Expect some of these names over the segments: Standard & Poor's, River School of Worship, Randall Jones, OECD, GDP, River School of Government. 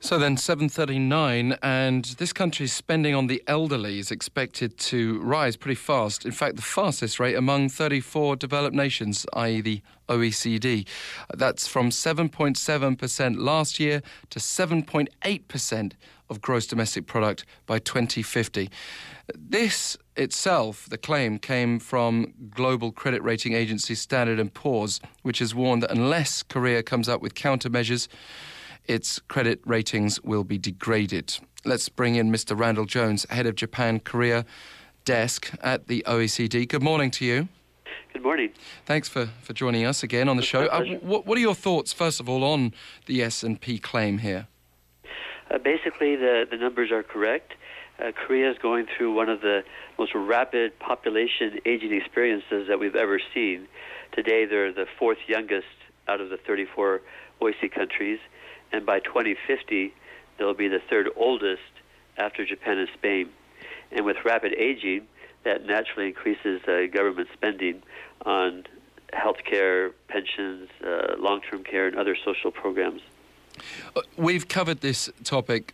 So then 7:39, and this country's spending on the elderly is expected to rise pretty fast. In fact, the fastest rate among 34 developed nations, i.e. the OECD. That's from 7.7% last year to 7.8% of gross domestic product by 2050. This itself, the claim, came from global credit rating agency Standard & Poor's, which has warned that unless Korea comes up with countermeasures, its credit ratings will be degraded. Let's bring in Mr. Randall Jones, head of Japan-Korea desk at the OECD. Good morning to you. Good morning. Thanks for joining us again on the show. What are your thoughts, first of all, on the S&P claim here? Basically, the numbers are correct. Korea is going through one of the most rapid population aging experiences that we've ever seen. Today, they're the fourth youngest out of the 34 OECD countries. And by 2050, they'll be the third oldest after Japan and Spain. And with rapid aging, that naturally increases government spending on health care, pensions, long-term care, and other social programs. We've covered this topic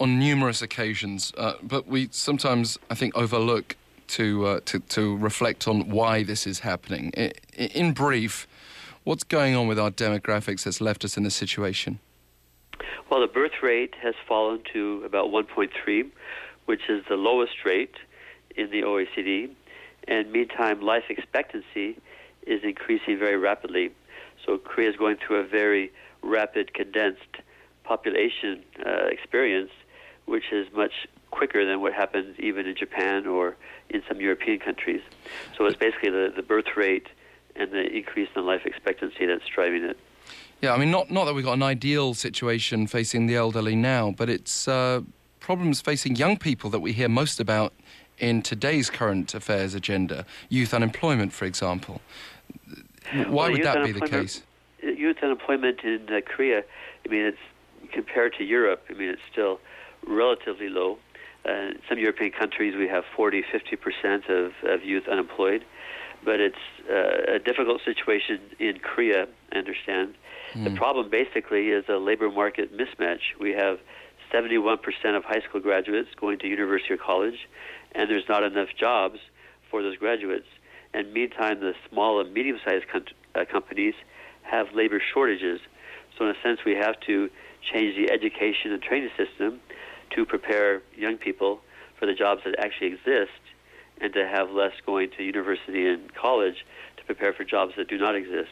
on numerous occasions, but we sometimes, I think, overlook to reflect on why this is happening. In brief, what's going on with our demographics that's left us in this situation? Well, the birth rate has fallen to about 1.3, which is the lowest rate in the OECD. And meantime, life expectancy is increasing very rapidly. So Korea is going through a very rapid, condensed population experience, which is much quicker than what happens even in Japan or in some European countries. So it's basically the birth rate and the increase in life expectancy that's driving it. Yeah, I mean, not that we've got an ideal situation facing the elderly now, but it's problems facing young people that we hear most about in today's current affairs agenda. Youth unemployment, for example. Why would that be the case? Youth unemployment in Korea, I mean, it's compared to Europe, I mean, it's still relatively low. In some European countries, we have 40-50% of youth unemployed. But it's a difficult situation in Korea, I understand. The problem basically is a labor market mismatch. We have 71% of high school graduates going to university or college, and there's not enough jobs for those graduates. And meantime, the small and medium-sized companies have labor shortages. So in a sense, we have to change the education and training system to prepare young people for the jobs that actually exist, and to have less going to university and college to prepare for jobs that do not exist.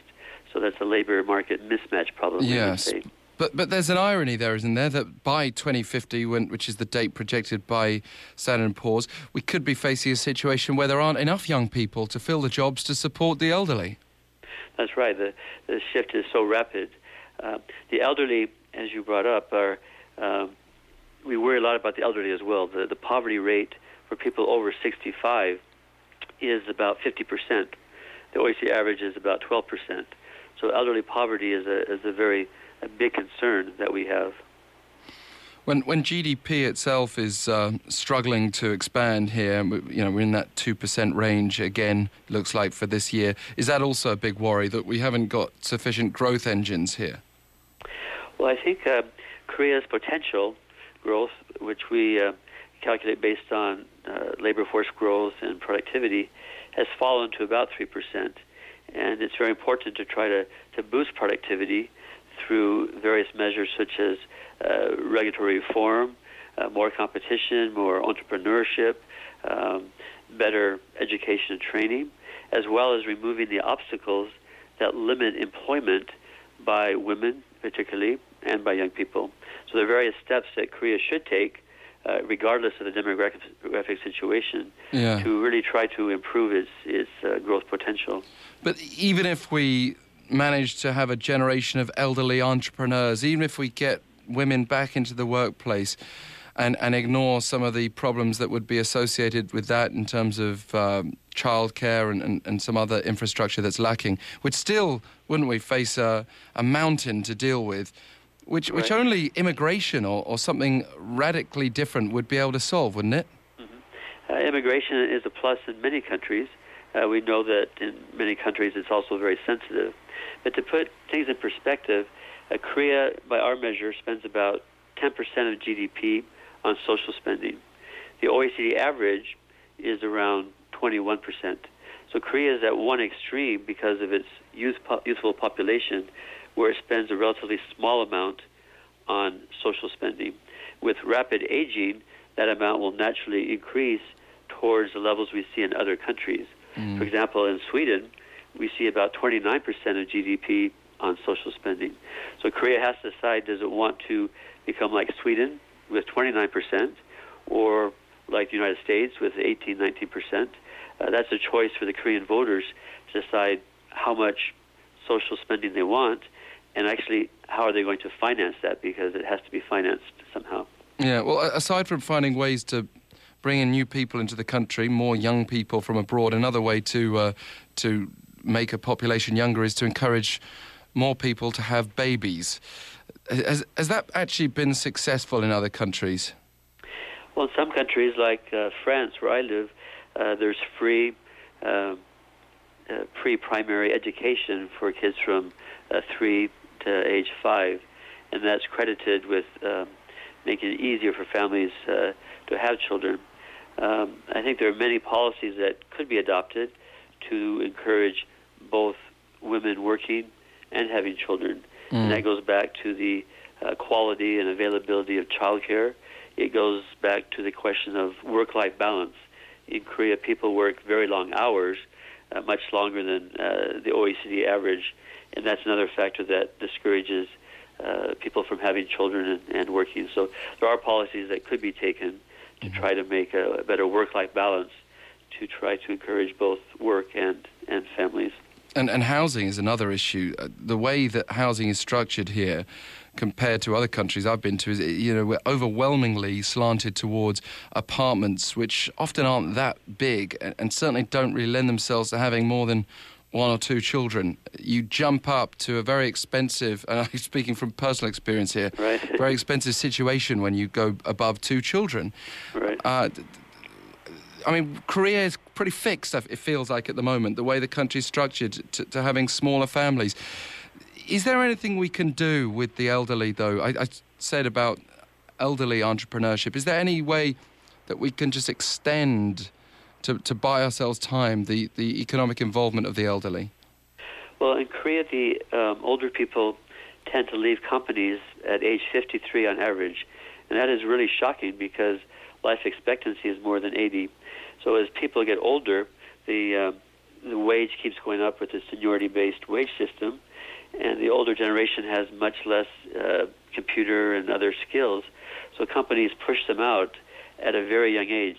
So that's a labor market mismatch problem. Yes, but there's an irony there, isn't there, that by 2050, which is the date projected by Standard & Poor's, we could be facing a situation where there aren't enough young people to fill the jobs to support the elderly. That's right. The shift is so rapid. The elderly, as you brought up, are we worry a lot about the elderly as well. The poverty rate for people over 65 is about 50%. The OECD average is about 12%. So elderly poverty is a very big concern that we have. When GDP itself is struggling to expand here, you know, we're in that 2% range again, looks like, for this year. Is that also a big worry, that we haven't got sufficient growth engines here? Well, I think Korea's potential growth, which we calculate based on labor force growth and productivity, has fallen to about 3%. And it's very important to try to boost productivity through various measures such as regulatory reform, more competition, more entrepreneurship, better education and training, as well as removing the obstacles that limit employment by women particularly and by young people. So there are various steps that Korea should take regardless of the demographic situation, to really try to improve its growth potential. But even if we manage to have a generation of elderly entrepreneurs, even if we get women back into the workplace, and ignore some of the problems that would be associated with that in terms of childcare and some other infrastructure that's lacking, which still, wouldn't we, face a mountain to deal with, which only immigration or something radically different would be able to solve, wouldn't it? Mm-hmm. Immigration is a plus in many countries. We know that in many countries it's also very sensitive. But to put things in perspective, Korea, by our measure, spends about 10% of GDP on social spending. The OECD average is around 21%. So Korea is at one extreme because of its youthful population, where it spends a relatively small amount on social spending. With rapid aging, that amount will naturally increase towards the levels we see in other countries. Mm. For example, in Sweden, we see about 29% of GDP on social spending. So Korea has to decide, does it want to become like Sweden with 29% or like the United States with 18, 19%? That's a choice for the Korean voters to decide how much social spending they want and actually how are they going to finance that, because it has to be financed somehow. Yeah, well, aside from finding ways to bring in new people into the country, more young people from abroad, another way to make a population younger is to encourage more people to have babies. Has that actually been successful in other countries? Well, in some countries, like France, where I live, there's free pre-primary education for kids from 3 to age 5, and that's credited with making it easier for families to have children. I think there are many policies that could be adopted to encourage both women working and having children. Mm. And that goes back to the quality and availability of childcare. It goes back to the question of work-life balance. In Korea, people work very long hours, much longer than the OECD average, and that's another factor that discourages people from having children and working. So there are policies that could be taken to try to make a better work-life balance, to try to encourage both work and families. And housing is another issue. The way that housing is structured here compared to other countries I've been to is, we're overwhelmingly slanted towards apartments, which often aren't that big and certainly don't really lend themselves to having more than one or two children. You jump up to a very expensive, and I'm speaking from personal experience here, right, very expensive situation when you go above two children. Right. I mean, Korea is pretty fixed, it feels like, at the moment, the way the country's structured to having smaller families. Is there anything we can do with the elderly, though? I said about elderly entrepreneurship. Is there any way that we can just extend, to buy ourselves time, the economic involvement of the elderly? Well, in Korea, the older people tend to leave companies at age 53 on average. And that is really shocking because life expectancy is more than 80. So as people get older, the wage keeps going up with the seniority-based wage system, and the older generation has much less computer and other skills. So companies push them out at a very young age.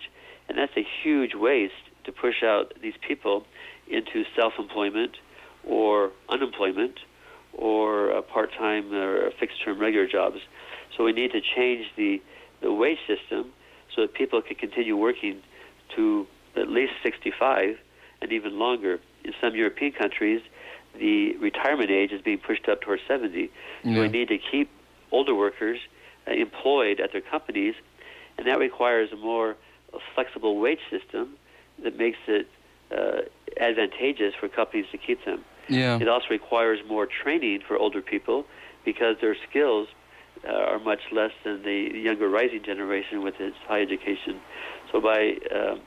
And that's a huge waste to push out these people into self-employment or unemployment or part-time or fixed-term regular jobs. So we need to change the wage system so that people can continue working to at least 65 and even longer. In some European countries, the retirement age is being pushed up towards 70. Yeah. So we need to keep older workers employed at their companies, and that requires a more flexible wage system that makes it advantageous for companies to keep them. Yeah. It also requires more training for older people because their skills are much less than the younger rising generation with its high education. So by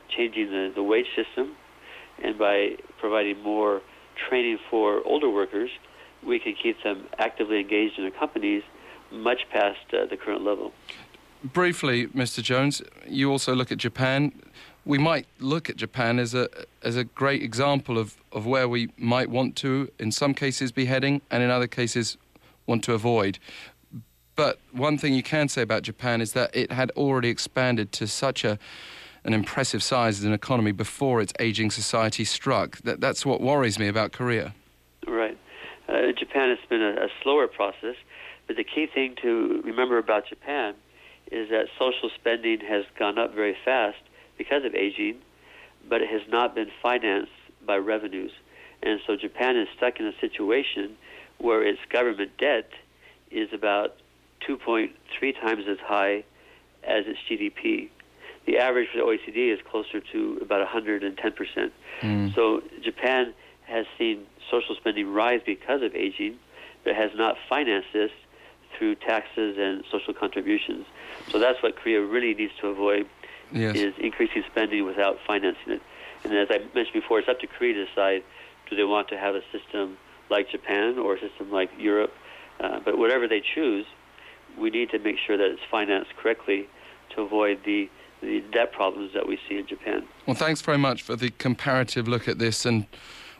changing the wage system and by providing more training for older workers, we can keep them actively engaged in their companies much past the current level. Briefly, Mr. Jones, you also look at Japan. We might look at Japan as a great example of where we might want to, in some cases, be heading, and in other cases, want to avoid. But one thing you can say about Japan is that it had already expanded to such an impressive size as an economy before its aging society struck. That's what worries me about Korea. Right. Japan has been a slower process, but the key thing to remember about Japan is that social spending has gone up very fast because of aging, but it has not been financed by revenues. And so Japan is stuck in a situation where its government debt is about 2.3 times as high as its GDP. The average for the OECD is closer to about 110%. So Japan has seen social spending rise because of aging, but has not financed this through taxes and social contributions. So that's what Korea really needs to avoid, is increasing spending without financing it. And as I mentioned before, it's up to Korea to decide, do they want to have a system like Japan or a system like Europe? But whatever they choose, we need to make sure that it's financed correctly to avoid the debt problems that we see in Japan. Well, thanks very much for the comparative look at this, and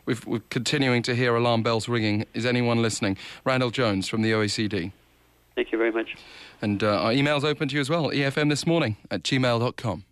we're continuing to hear alarm bells ringing. Is anyone listening? Randall Jones from the OECD. Thank you very much. And our email's open to you as well, efmthismorning@gmail.com.